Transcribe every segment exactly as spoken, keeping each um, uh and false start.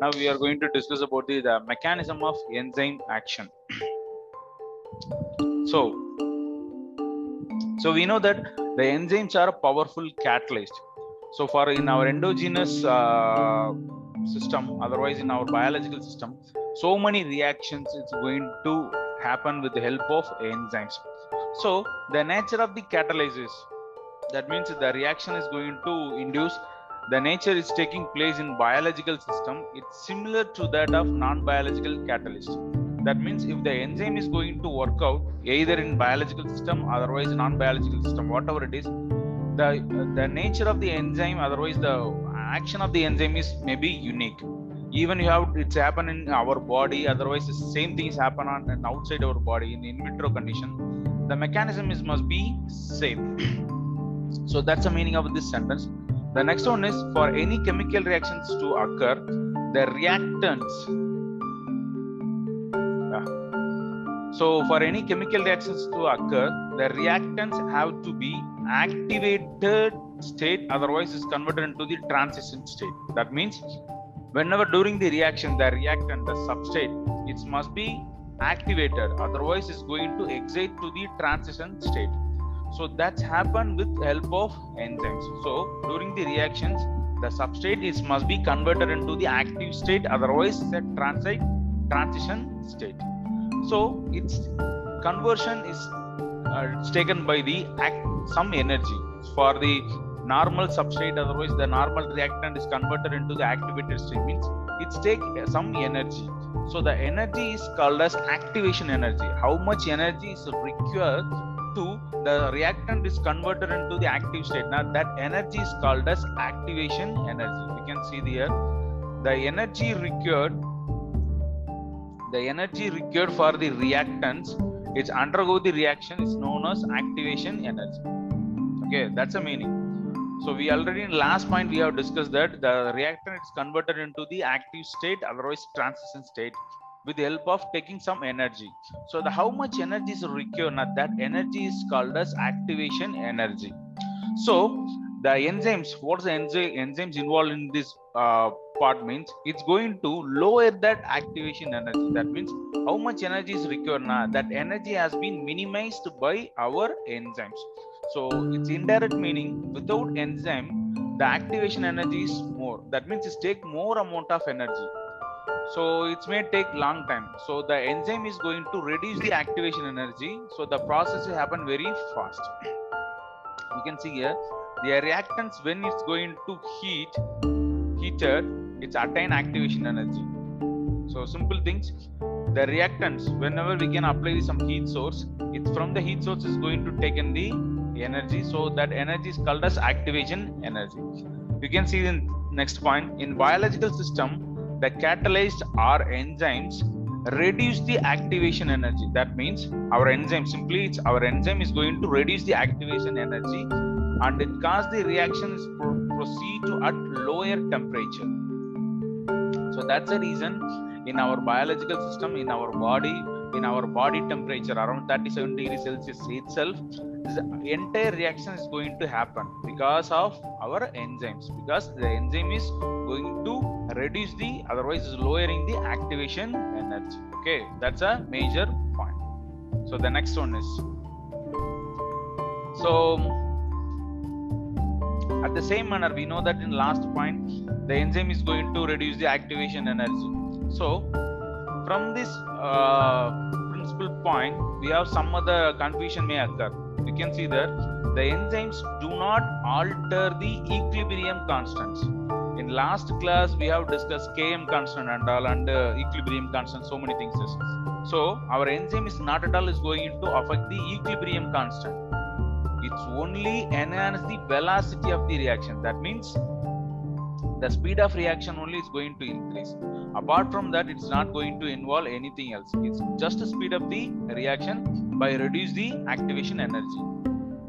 Now we are going to discuss about the, the mechanism of enzyme action. So, so we know that the enzymes are a powerful catalyst. So for in our endogenous uh, system, otherwise in our biological system, so many reactions is going to happen with the help of enzymes. So the nature of the catalyst is, that means the reaction is going to induce, the nature is taking place in biological system. It's similar to that of non-biological catalyst. That means if the enzyme is going to work out either in biological system, otherwise non-biological system, whatever it is, the the nature of the enzyme, otherwise the action of the enzyme is maybe unique. Even you have it's happened in our body, otherwise the same things happen on and outside our body in in vitro condition. The mechanism is must be same. So that's the meaning of this sentence. The next one is, for any chemical reactions to occur, the reactants. Yeah. So for any chemical reactions to occur, the reactants have to be activated state, otherwise is converted into the transition state. That means whenever during the reaction, the reactant, the substrate, it must be activated, otherwise it's going to exit to the transition state. So that's happened with help of enzymes. So during the reactions, the substrate is must be converted into the active state, otherwise the transit transition state. So its conversion is uh, it's taken by the act some energy. For the normal substrate, otherwise the normal reactant is converted into the activated state, means it's take some energy. So the energy is called as activation energy. How much energy is required to the reactant is converted into the active state? Now that energy is called as activation energy. You can see here the energy required, the energy required for the reactants is undergo the reaction is known as activation energy. Okay, that's the meaning. So we already in last point we have discussed that the reactant is converted into the active state, otherwise transition state, with the help of taking some energy. So the how much energy is required? Now that energy is called as activation energy. So the enzymes, what's the enzy enzymes involved in this uh, part means it's going to lower that activation energy. That means how much energy is required? Now that energy has been minimized by our enzymes. So it's indirect meaning, without enzyme, the activation energy is more. That means it's take more amount of energy. So it may take long time. So the enzyme is going to reduce the activation energy. So the process will happen very fast. You can see here the reactants, when it's going to heat, heated, it's attain activation energy. So simple things. The reactants, whenever we can apply some heat source, it's from the heat source is going to take in the energy. So that energy is called as activation energy. You can see in next point, in biological system, the catalysts or enzymes reduce the activation energy. That means our enzyme, simply it's our enzyme is going to reduce the activation energy, and it causes the reactions pro proceed to at lower temperature. So that's the reason in our biological system, in our body, in our body temperature around thirty-seven degrees Celsius itself, this entire reaction is going to happen because of our enzymes, because the enzyme is going to reduce the, otherwise is lowering the activation energy. Okay, that's a major point. So the next one is, so at the same manner we know that in last point the enzyme is going to reduce the activation energy. So from this uh, principal point we have some other confusion may occur. You can see that the enzymes do not alter the equilibrium constants. In last class we have discussed K M constant and all, and uh, equilibrium constant, so many things. So our enzyme is not at all is going to affect the equilibrium constant. It's only enhance the velocity of the reaction. That means the speed of reaction only is going to increase. Apart from that, it's not going to involve anything else. It's just to speed up the reaction by reduce the activation energy.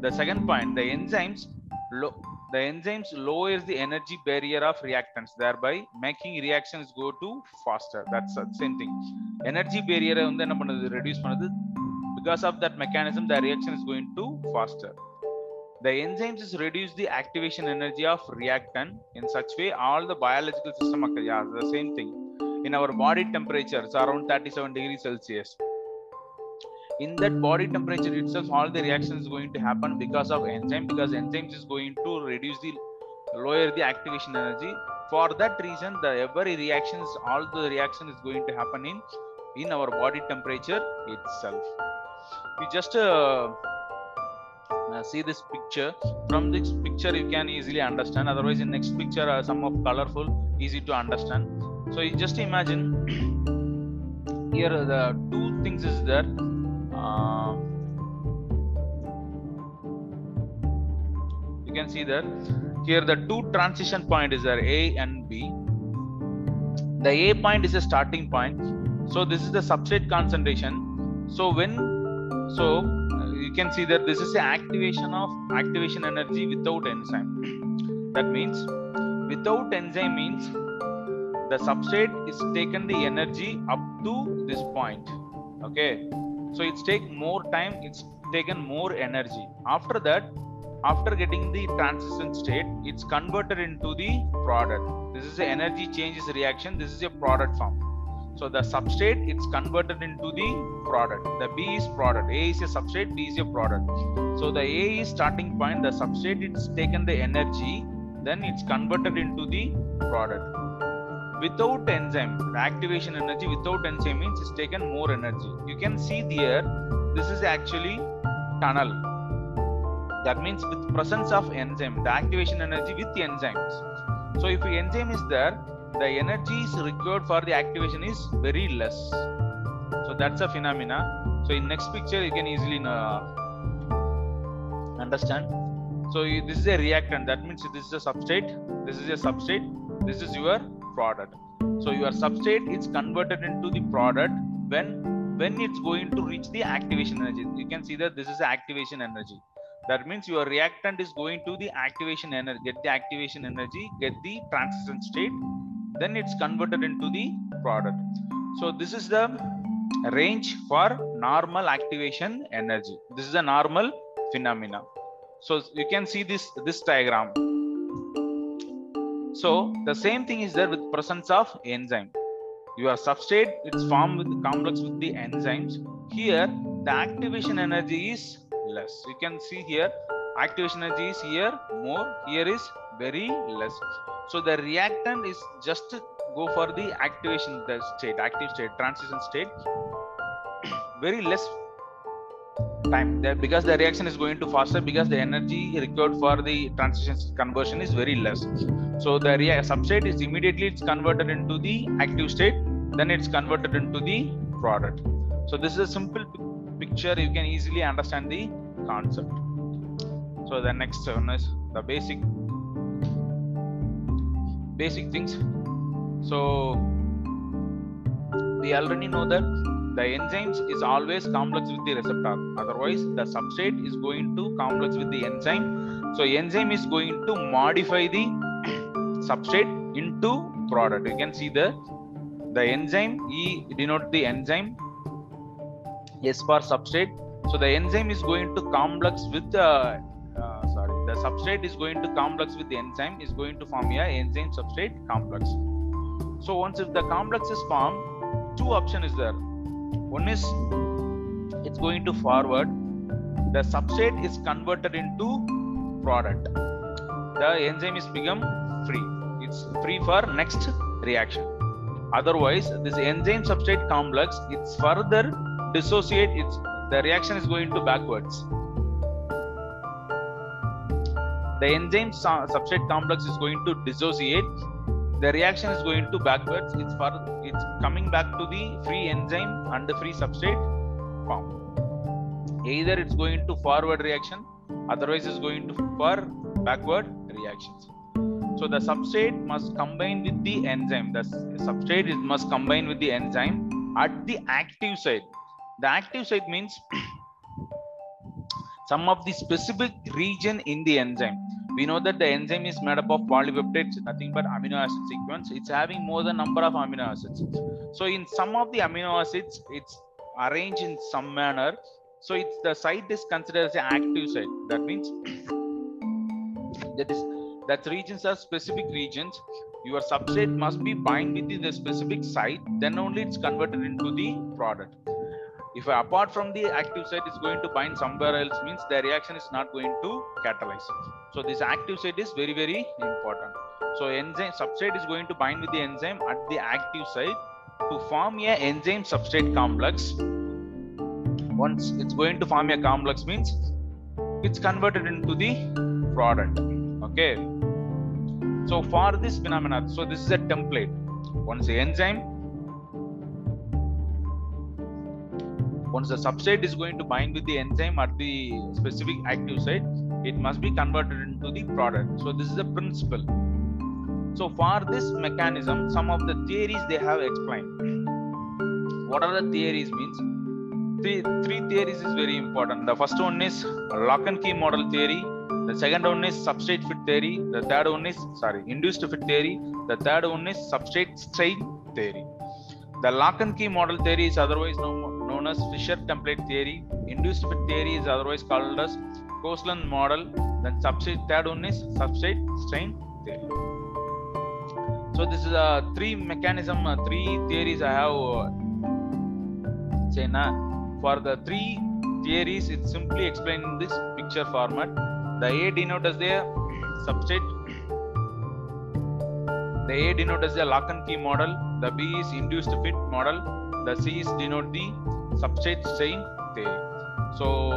The second point, the enzymes low. The enzymes lowers the energy barrier of reactants, thereby making reactions go to faster. That's the same thing. Energy barrier வந்து என்ன பண்ணுது? Reduce பண்ணுது. Because of that mechanism, the reaction is going to faster. The enzymes is reduce the activation energy of reactant. In such way, all the biological system occurs. Yeah, the same thing. In our body temperature, it's around thirty-seven degrees Celsius. In that body temperature itself, all the reactions is going to happen because of enzyme, because enzymes is going to reduce the, lower the activation energy. For that reason, the every reactions, all the reaction is going to happen in, in our body temperature itself. You just uh, Uh, see this picture. From this picture you can easily understand. Otherwise, in next picture uh, some of colorful, easy to understand. So you just imagine here the two things is there. Uh, you can see there. Here the two transition point is there, A and B. The A point is a starting point. So this is the substrate concentration. So when so. You can see that this is the activation of activation energy without enzyme. That means without enzyme means the substrate is taken the energy up to this point. Okay, so it's take more time, it's taken more energy. After that, after getting the transition state, it's converted into the product. This is the energy changes reaction. This is a product form. So the substrate, it's converted into the product. The B is product. A is a substrate, B is a product. So the A is starting point, the substrate, it's taken the energy, then it's converted into the product. Without enzyme, the activation energy without enzyme means it's taken more energy. You can see there, this is actually tunnel. That means with presence of enzyme, the activation energy with the enzymes. So if the enzyme is there, the energy is required for the activation is very less. So that's a phenomena. So in next picture you can easily uh, understand. So you, this is a reactant. That means this is a substrate, this is a substrate, this is your product. So your substrate is converted into the product when when it's going to reach the activation energy. You can see that this is activation energy. That means your reactant is going to the activation energy, get the activation energy, get the transition state, then it's converted into the product. So this is the range for normal activation energy. This is a normal phenomena. So you can see this this diagram. So the same thing is there with presence of enzyme. Your substrate, it's formed with complex with the enzymes. Here the activation energy is less. You can see here activation energy is here more, here is very less. So the reactant is just go for the activation the state, active state, transition state, very less time there, because the reaction is going to faster, because the energy required for the transition conversion is very less. So the substrate is immediately it's converted into the active state, then it's converted into the product. So this is a simple picture. You can easily understand the concept. So the next one is the basic basic things. So we already know that the enzymes is always complex with the receptor. Otherwise, the substrate is going to complex with the enzyme. So enzyme is going to modify the substrate into product. You can see the the enzyme, E denote the enzyme, S for substrate. So the enzyme is going to complex with the uh, uh, sorry the substrate is going to complex with the enzyme, is going to form a enzyme substrate complex. So once if the complex is formed, two option is there. One is it's going to forward, the substrate is converted into product, the enzyme is become free, it's free for next reaction. Otherwise, this enzyme substrate complex, it's further dissociate, it's the reaction is going to backwards. The enzyme substrate complex is going to dissociate, the reaction is going to backwards, it's for it's coming back to the free enzyme and the free substrate form. Either it's going to forward reaction, otherwise it's going to for backward reactions. So the substrate must combine with the enzyme, the substrate it must combine with the enzyme at the active site. The active site means some of the specific region in the enzyme. We know that the enzyme is made up of polypeptides, nothing but amino acid sequence. It's having more than number of amino acids. So in some of the amino acids, it's arranged in some manner. So it's the site is considered as an active site. That means That is, that regions are specific regions. Your substrate must be bind with the specific site, then only it's converted into the product. If apart from the active site is going to bind somewhere else, means the reaction is not going to catalyze. So this active site is very, very important. So enzyme substrate is going to bind with the enzyme at the active site to form a enzyme substrate complex. Once it's going to form a complex, means it's converted into the product. Okay. So for this phenomenon, so this is a template. Once the enzyme, once the substrate is going to bind with the enzyme at the specific active site, it must be converted into the product. So this is the principle. So for this mechanism, some of the theories they have explained. What are the theories means? Three, three theories is very important. The first one is lock and key model theory. The second one is substrate fit theory. The third one is, sorry, induced fit theory. The third one is substrate strain theory. The lock and key model theory is otherwise known as Fisher template theory. Induced fit theory is otherwise called as Koestler model. Then substrate, third one is substrate strain theory. So this is uh, three mechanism, uh, three theories I have. Uh, say na, for the three theories, it's simply explained in this picture format. The A denotes the substrate. The A denotes the lock and key model. The B is induced fit model. The C is denote the substrate strain theory. So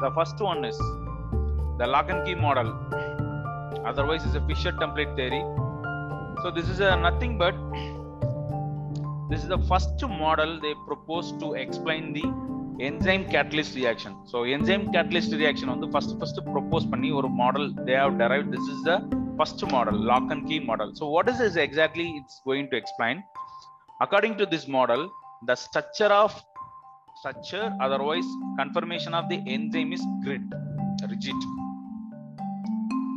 the first one is the lock and key model. Otherwise, it's a Fisher template theory. So this is a nothing but this is the first model they propose to explain the enzyme catalyst reaction. So enzyme catalyst reaction on the first first propose panni or model they have derived. This is the first model, lock and key model. So what is this exactly? It's going to explain. According to this model, the structure of structure, otherwise conformation of the enzyme is grid, rigid.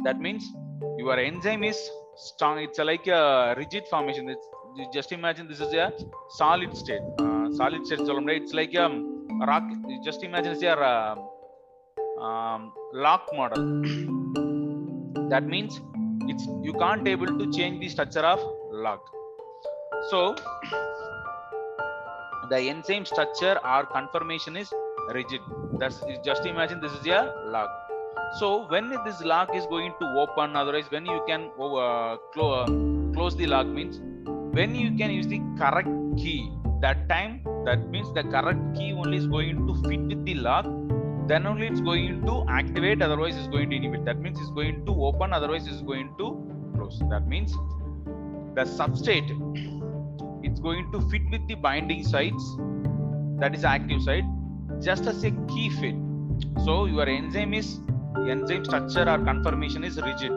That means your enzyme is strong. It's like a rigid formation. It's, you just imagine this is a solid state. Uh, solid state, it's like a rock. You just imagine it's a uh, um, lock model. That means it's you can't able to change the structure of lock. So the enzyme structure or conformation is rigid. That's just imagine this is a lock. So when this lock is going to open, otherwise when you can uh, clo uh, close the lock, means when you can use the correct key, that time, that means the correct key only is going to fit with the lock, then only it's going to activate, otherwise it's going to inhibit. That means it's going to open, otherwise it's going to close. That means the substrate, it's going to fit with the binding sites, that is active site, just as a key fit. So your enzyme is enzyme structure or conformation is rigid.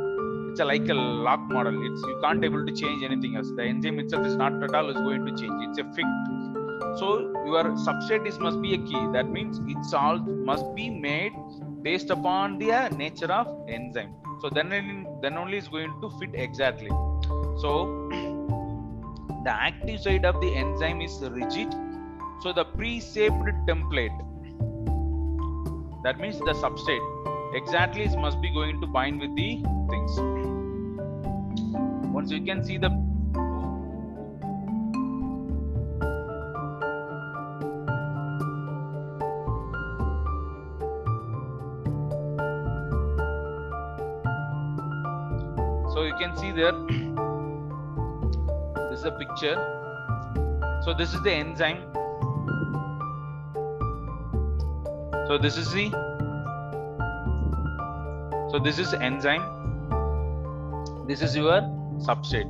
It's a, like a lock model. It's you can't able to change anything else. The enzyme itself is not at all is going to change. It's a fixed. So your substrate is must be a key. That means it's all must be made based upon the uh, nature of enzyme. So then then only is going to fit exactly. So the active side of the enzyme is rigid. So the pre-shaped template. That means the substrate exactly is must be going to bind with the things. Once you can see the so you can see there this is a picture. So this is the enzyme. So this is the so this is enzyme. This is your substrate.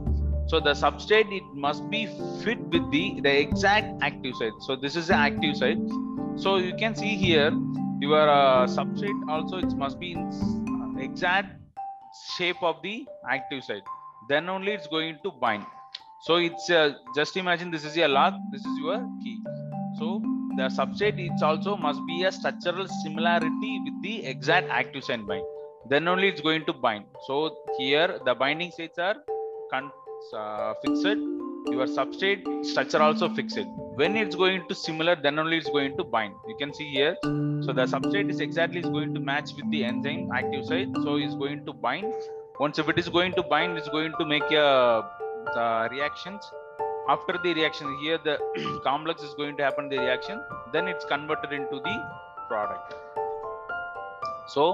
So the substrate, it must be fit with the, the exact active site. So this is the active site. So you can see here your uh, substrate also, it must be in exact shape of the active site. Then only it's going to bind. So it's uh, just imagine this is your lock. This is your key. So the substrate, it also must be a structural similarity with the exact active site bind. Then only it's going to bind. So here the binding sites are uh, fixed, your substrate structure also fixed. When it's going to similar, then only it's going to bind. You can see here, so the substrate is exactly is going to match with the enzyme active site, so it's going to bind. Once if it is going to bind, it's going to make a uh, reactions. After the reaction here, the complex is going to happen, the reaction, then it's converted into the product. So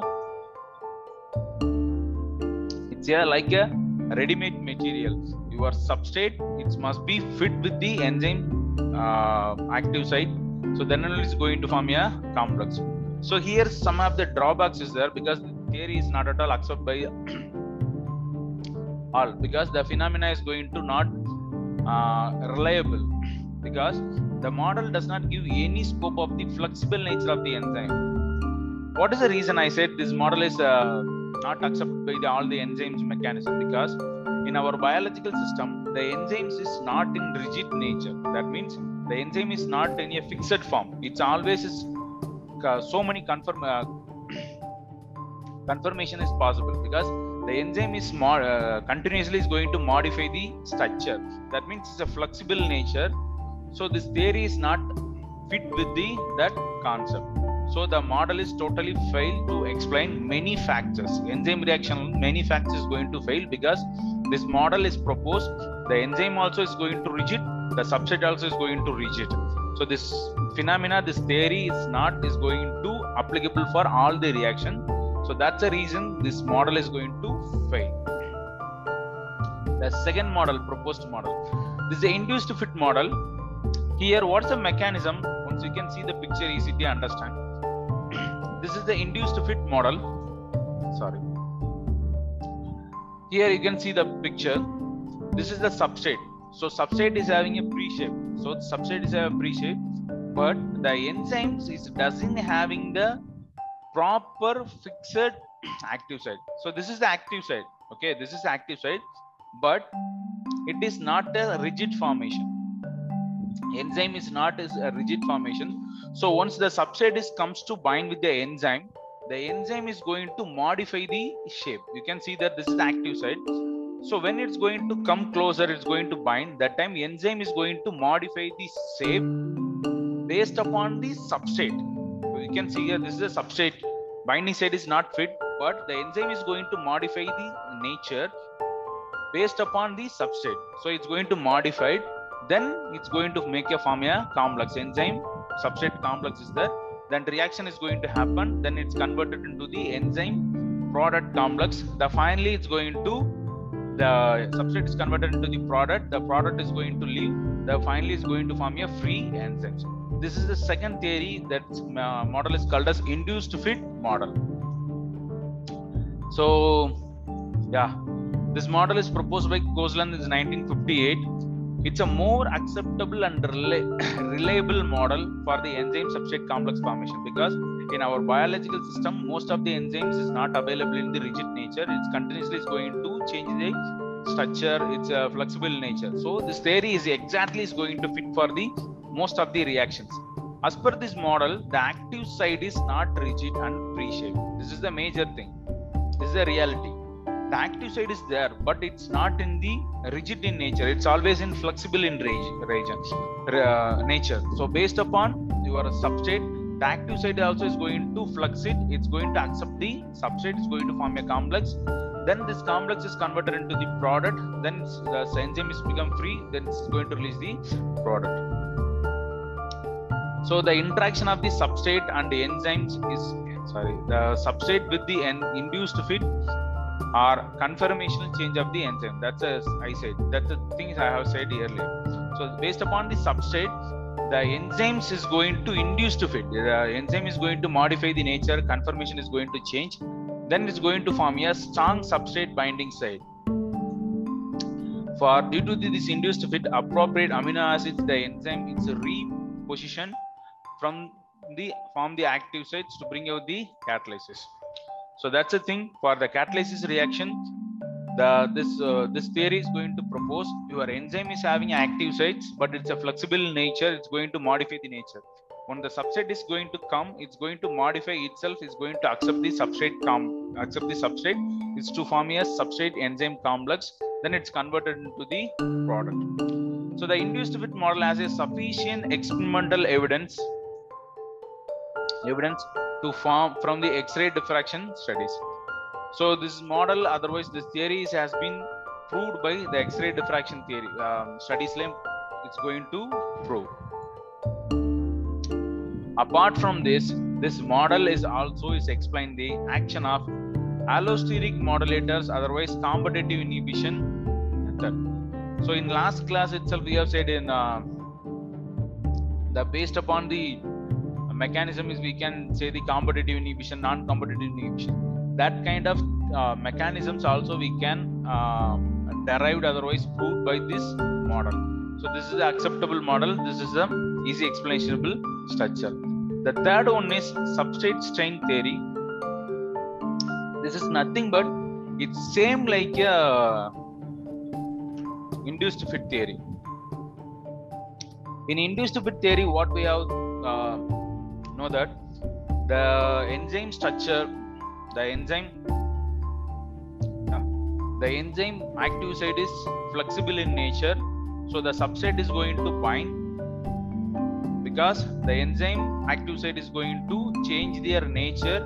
it's a, like a ready-made materials. Your substrate, it must be fit with the enzyme uh, active site, so then only it's going to form a complex. So here some of the drawbacks is there, because the theory is not at all accepted by all, because the phenomena is going to not uh, reliable, because the model does not give any scope of the flexible nature of the enzyme. What is the reason I said this model is uh, not accepted by the, all the enzymes mechanism? Because in our biological system, the enzymes is not in rigid nature. That means the enzyme is not in a fixed form. It's always is uh, so many confirm uh, conformation is possible, because the enzyme is more uh, continuously is going to modify the structure. That means it's a flexible nature. So this theory is not fit with the that concept. So the model is totally failed to explain many factors. Enzyme reaction, many factors is going to fail, because this model is proposed. The enzyme also is going to rigid. The substrate also is going to rigid. So this phenomena, this theory is not is going to applicable for all the reaction. So that's the reason this model is going to fail. The second model, proposed model, this is the induced fit model. Here, what's the mechanism? Once you can see the picture, easy to understand. This is the induced fit model. Sorry. Here you can see the picture. This is the substrate. So substrate is having a pre-shape. So the substrate is a pre-shape, but the enzymes is doesn't having the proper fixed active site. So this is the active site. Okay, this is the active site, but it is not a rigid formation. Enzyme is not is a rigid formation. So once the substrate is comes to bind with the enzyme, the enzyme is going to modify the shape. You can see that this is the active site. So when it's going to come closer, it's going to bind. That time enzyme is going to modify the shape based upon the substrate. So you can see here, this is a substrate. Binding site is not fit, but the enzyme is going to modify the nature based upon the substrate. So it's going to modify it. Then it's going to make a form a complex. Enzyme substrate complex is there, then reaction is going to happen, then it's converted into the enzyme product complex. The finally it's going to, the substrate is converted into the product, the product is going to leave, the finally is going to form a free enzyme. This is the second theory. That uh, model is called as induced fit model. So yeah, this model is proposed by Kozellan in nineteen fifty-eight. It's a more acceptable and reliable model for the enzyme substrate complex formation, because in our biological system, most of the enzymes is not available in the rigid nature. It's continuously is going to change the structure. It's a flexible nature. So this theory is exactly is going to fit for the most of the reactions. As per this model, the active site is not rigid and pre-shaped. This is the major thing. This is the reality. The active side is there, but it's not in the rigid in nature. It's always in flexible in region uh, nature. So based upon your substrate, the active side also is going to flux it. It's going to accept the substrate. It's going to form a complex. Then this complex is converted into the product. Then the enzyme is become free. Then it's going to release the product. So the interaction of the substrate and the enzymes is sorry the substrate with the induced fit or conformational change of the enzyme. That's as I said, that's the things I have said earlier. So based upon the substrate, the enzymes is going to induce to fit. The enzyme is going to modify the nature, conformation is going to change, then it's going to form a strong substrate binding site. For due to this induced fit, appropriate amino acids, the enzyme is repositioned from the from the active sites to bring out the catalysis. So that's the thing for the catalysis reaction. The this uh, this theory is going to propose your enzyme is having active sites, but it's a flexible nature. It's going to modify the nature. When the substrate is going to come, it's going to modify itself. It's going to accept the substrate com accept the substrate. It's to form a substrate enzyme complex. Then it's converted into the product. So the induced fit model has a sufficient experimental evidence evidence to form from the X-ray diffraction studies. So this model, otherwise this theory has been proved by the X-ray diffraction theory um, studies. It's going to prove. Apart from this, this model is also is explained the action of allosteric modulators, otherwise competitive inhibition method. So in last class itself we have said in uh, the based upon the mechanism is we can say the competitive inhibition, non-competitive inhibition, that kind of uh, mechanisms also we can uh, derive, otherwise proved by this model. So this is the acceptable model. This is the easy explainable structure. The third one is substrate strain theory. This is nothing but it's same like a induced fit theory. In induced fit theory, what we have uh, know that the enzyme structure, the enzyme, uh, the enzyme active site is flexible in nature. So the substrate is going to bind, because the enzyme active site is going to change their nature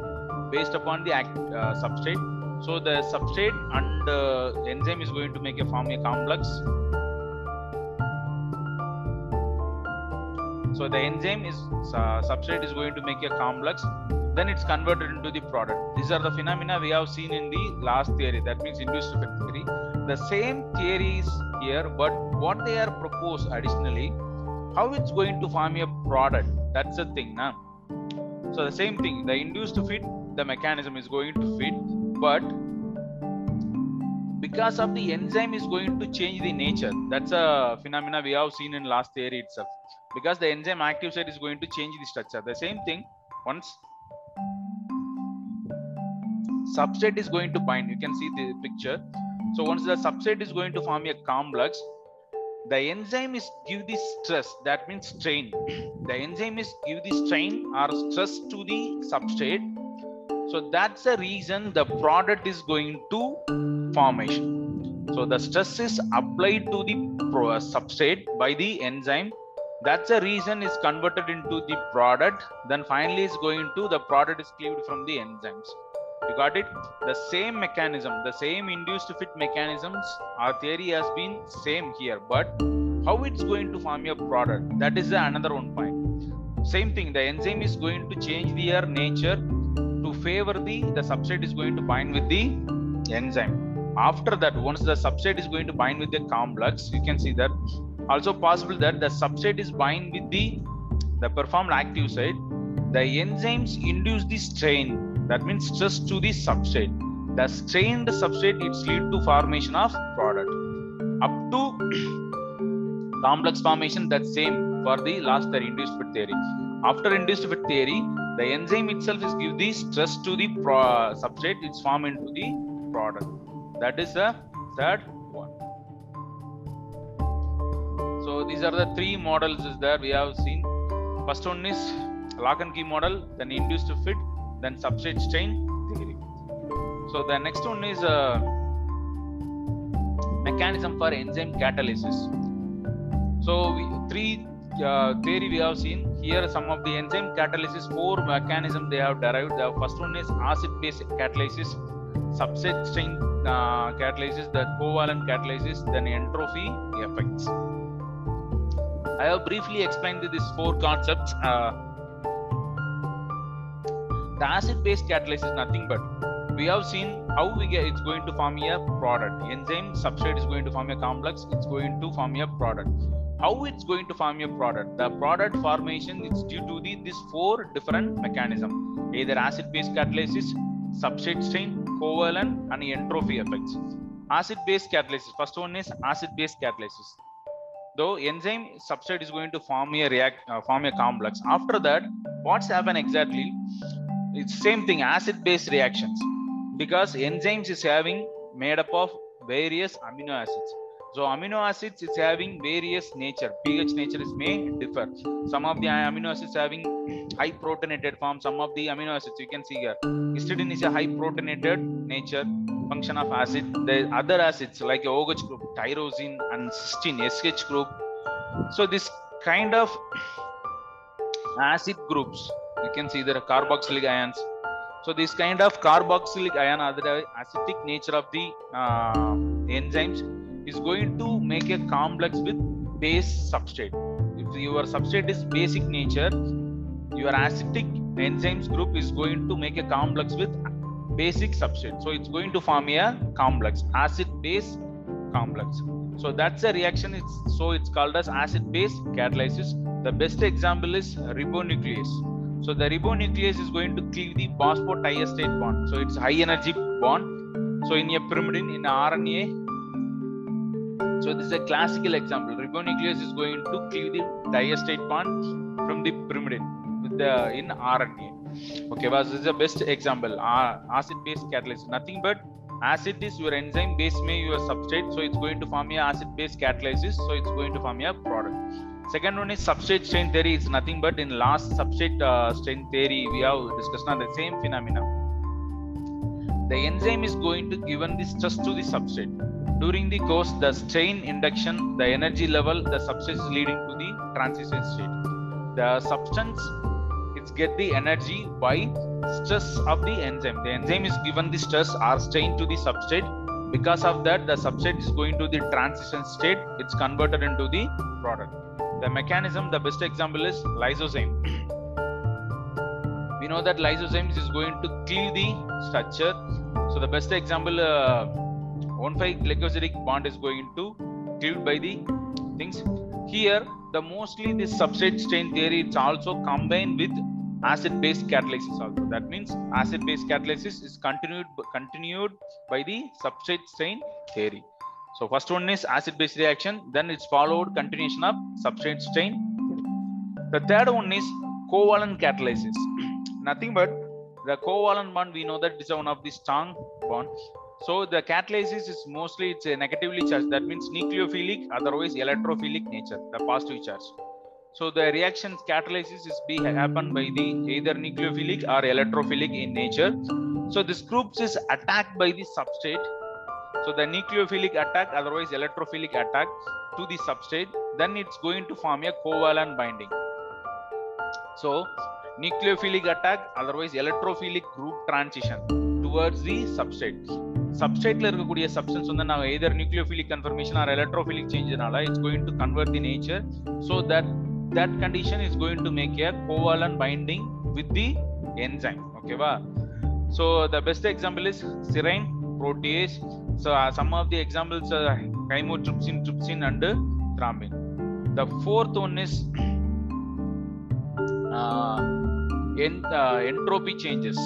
based upon the act, uh, substrate. So the substrate and uh, enzyme is going to make a form a complex. So the enzyme is uh, substrate is going to make a complex, then it's converted into the product. These are the phenomena we have seen in the last theory, that means induced fit theory. The same theory is here, but what they are proposed additionally, how it's going to form a product, that's the thing now. So the same thing, the induced fit, the mechanism is going to fit, but because of the enzyme is going to change the nature, that's a phenomena we have seen in last theory itself, because the enzyme active site is going to change the structure. The same thing, once substrate is going to bind, you can see the picture. So once the substrate is going to form a complex, the enzyme is give the stress, that means strain. The enzyme is give the strain or stress to the substrate. So that's the reason the product is going to formation. So the stress is applied to the substrate by the enzyme. That's the reason is converted into the product. Then finally is going to the product is cleaved from the enzymes. You got it? The same mechanism, the same induced fit mechanisms, our theory has been same here, but how it's going to form a product, that is another one point. Same thing, the enzyme is going to change their nature to favor the, the substrate is going to bind with the enzyme. After that, once the substrate is going to bind with the complex, you can see that also possible that the substrate is bind with the, the performed active site, the enzymes induce the strain. That means stress to the substrate. The strained substrate, it's lead to formation of product. Up to complex formation, that's same for the last theory, induced fit theory. After induced fit theory, the enzyme itself is give the stress to the pro substrate, it's formed into the product. That is the third one. So these are the three models is there we have seen. First one is lock and key model, then induced fit, then substrate strain theory. So the next one is a mechanism for enzyme catalysis. So we, three uh, theory we have seen here. Some of the enzyme catalysis, four mechanism they have derived. The first one is acid base catalysis, substrate strain uh, catalysis, the covalent catalysis, then entropy effects. I have briefly explained these four concepts. Uh, The acid-base catalysis is nothing but we have seen how we get it's going to form a product. Enzyme substrate is going to form a complex. It's going to form a product. How it's going to form a product? The product formation is due to the these four different mechanisms: either acid-base catalysis, substrate strain, covalent, and entropy effects. Acid-base catalysis. First one is acid-base catalysis. Though enzyme substrate is going to form a react uh, form a complex. After that, what's happened exactly? It's same thing, acid-base reactions, because enzymes is having made up of various amino acids. So amino acids is having various nature, pH nature is may differ. Some of the amino acids having high protonated form, some of the amino acids you can see here. Histidine is a high protonated nature, function of acid. The other acids like OH group, tyrosine and cysteine, S H group, So this kind of acid groups, you can see there are carboxylic ions. So this kind of carboxylic ion, other acidic nature of the uh, enzymes is going to make a complex with base substrate. If your substrate is basic nature, your acidic enzymes group is going to make a complex with basic substrate. So it's going to form a complex, acid base complex. So that's a reaction. It's so it's called as acid base catalysis. The best example is ribonuclease. So the ribonuclease is going to cleave the phosphotiesterate bond. So it's high energy bond. So in a pyrimidine, in R N A, so this is a classical example. Ribonuclease is going to cleave the diesterate bond from the pyrimidine with the in R N A. Okay, well, this is the best example. Uh, acid-base catalysis. Nothing but acid is your enzyme, base may your substrate. So it's going to form a acid-base catalysis. So it's going to form a product. Second one is substrate strain theory. It's nothing but in last substrate uh, strain theory we have discussed on the same phenomena. The enzyme is going to given this stress to the substrate. During the course, the strain induction, the energy level, the substrate is leading to the transition state. The substance get the energy by stress of the enzyme. The enzyme is given the stress or strain to the substrate. Because of that, the substrate is going to the transition state. It's converted into the product. The mechanism, the best example is lysozyme. We know that lysozyme is going to cleave the structure. So the best example, uh, one five glycosidic bond is going to cleave by the things. Here, the mostly this substrate strain theory is also combined with acid-base catalysis also. That means acid-base catalysis is continued continued by the substrate strain theory. So first one is acid-base reaction, then it's followed continuation of substrate strain. The third one is covalent catalysis. Nothing but the covalent bond, we know that is one of the strong bonds. So the catalysis is mostly it's a negatively charged. That means nucleophilic, otherwise electrophilic nature, the positive charge. So the reactions catalysis is be happen by the either nucleophilic or electrophilic in nature. So this groups is attacked by the substrate. So the nucleophilic attack, otherwise electrophilic attack to the substrate. Then it's going to form a covalent binding. So nucleophilic attack, otherwise electrophilic group transition towards the substrate. Substrate la irukkudiya substance unda na either nucleophilic conformation or electrophilic change nala it's going to convert the nature. So that that condition is going to make a covalent binding with the enzyme. Okay va. So the best example is serine, protease. So uh, some of the examples are chymotrypsin, trypsin and thrombin. The fourth one is uh, ent uh, entropy changes,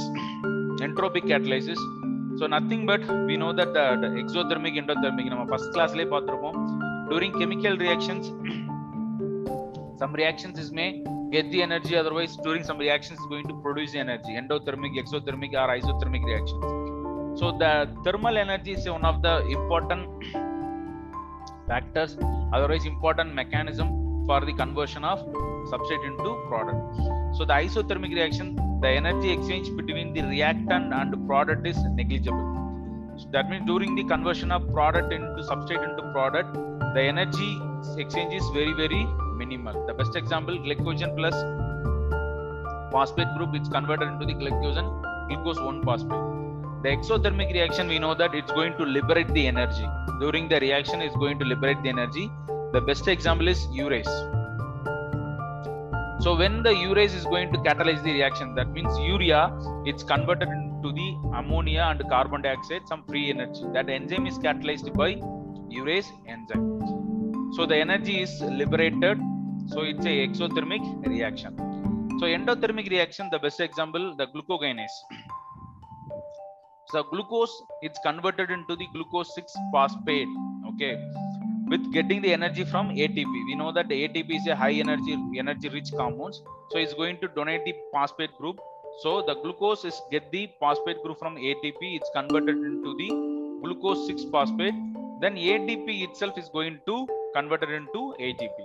entropic catalysis. So nothing but we know that the, the exothermic, endothermic நம்ம first class லே பார்த்திருப்போம். During chemical reactions, some reactions is may get the energy, otherwise during some reactions is going to produce the energy, endothermic, exothermic or isothermic reactions. So the thermal energy is one of the important factors, otherwise important mechanism for the conversion of substrate into product. So the isothermic reaction, the energy exchange between the reactant and product is negligible. So that means during the conversion of product into substrate into product, the energy exchange is very very minimal. The best example, glycogen plus phosphate group, it's converted into the glycogen, glucose one phosphate. The exothermic reaction, we know that it's going to liberate the energy. During the reaction it's going to liberate the energy. The best example is urase. So when the urase is going to catalyze the reaction, that means urea, it's converted into the ammonia and carbon dioxide, some free energy. That enzyme is catalyzed by urase enzyme. So the energy is liberated. So it's a exothermic reaction. So endothermic reaction, the best example, the glucokinase. So glucose, it's converted into the glucose six phosphate. Okay. With getting the energy from A T P, we know that the A T P is a high energy, energy-rich compounds. So it's going to donate the phosphate group. So the glucose is get the phosphate group from A T P. It's converted into the glucose six phosphate. Then A T P itself is going to convert it into A T P.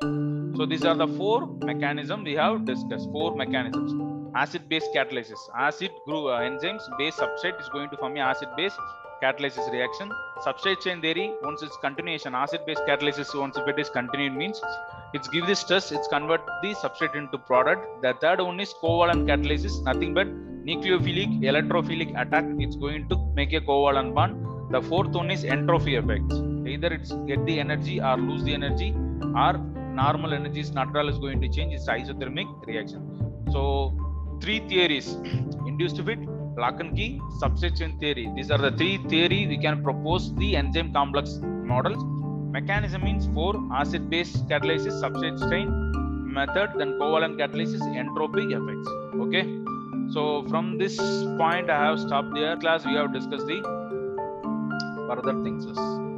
So these are the four mechanisms we have discussed. Four mechanisms: acid-base catalysis, acid group uh, enzymes, base substrate is going to form a acid-base catalysis reaction. Substrate chain theory, once its continuation, acid-base catalysis, once it is continued means, it's give the stress, it's convert the substrate into product. The third one is covalent catalysis, nothing but nucleophilic, electrophilic attack, it's going to make a covalent bond. The fourth one is entropy effects, either it's get the energy or lose the energy, or normal energy is natural is going to change, it's isothermic reaction. So three theories, induced fit, Lock and key, substrate chain theory. These are the three theory we can propose the enzyme complex models. Mechanism means four: acid-base catalysis, substrate chain method, then covalent catalysis, entropy effects. Okay. So from this point, I have stopped here. Class, we have discussed the further things.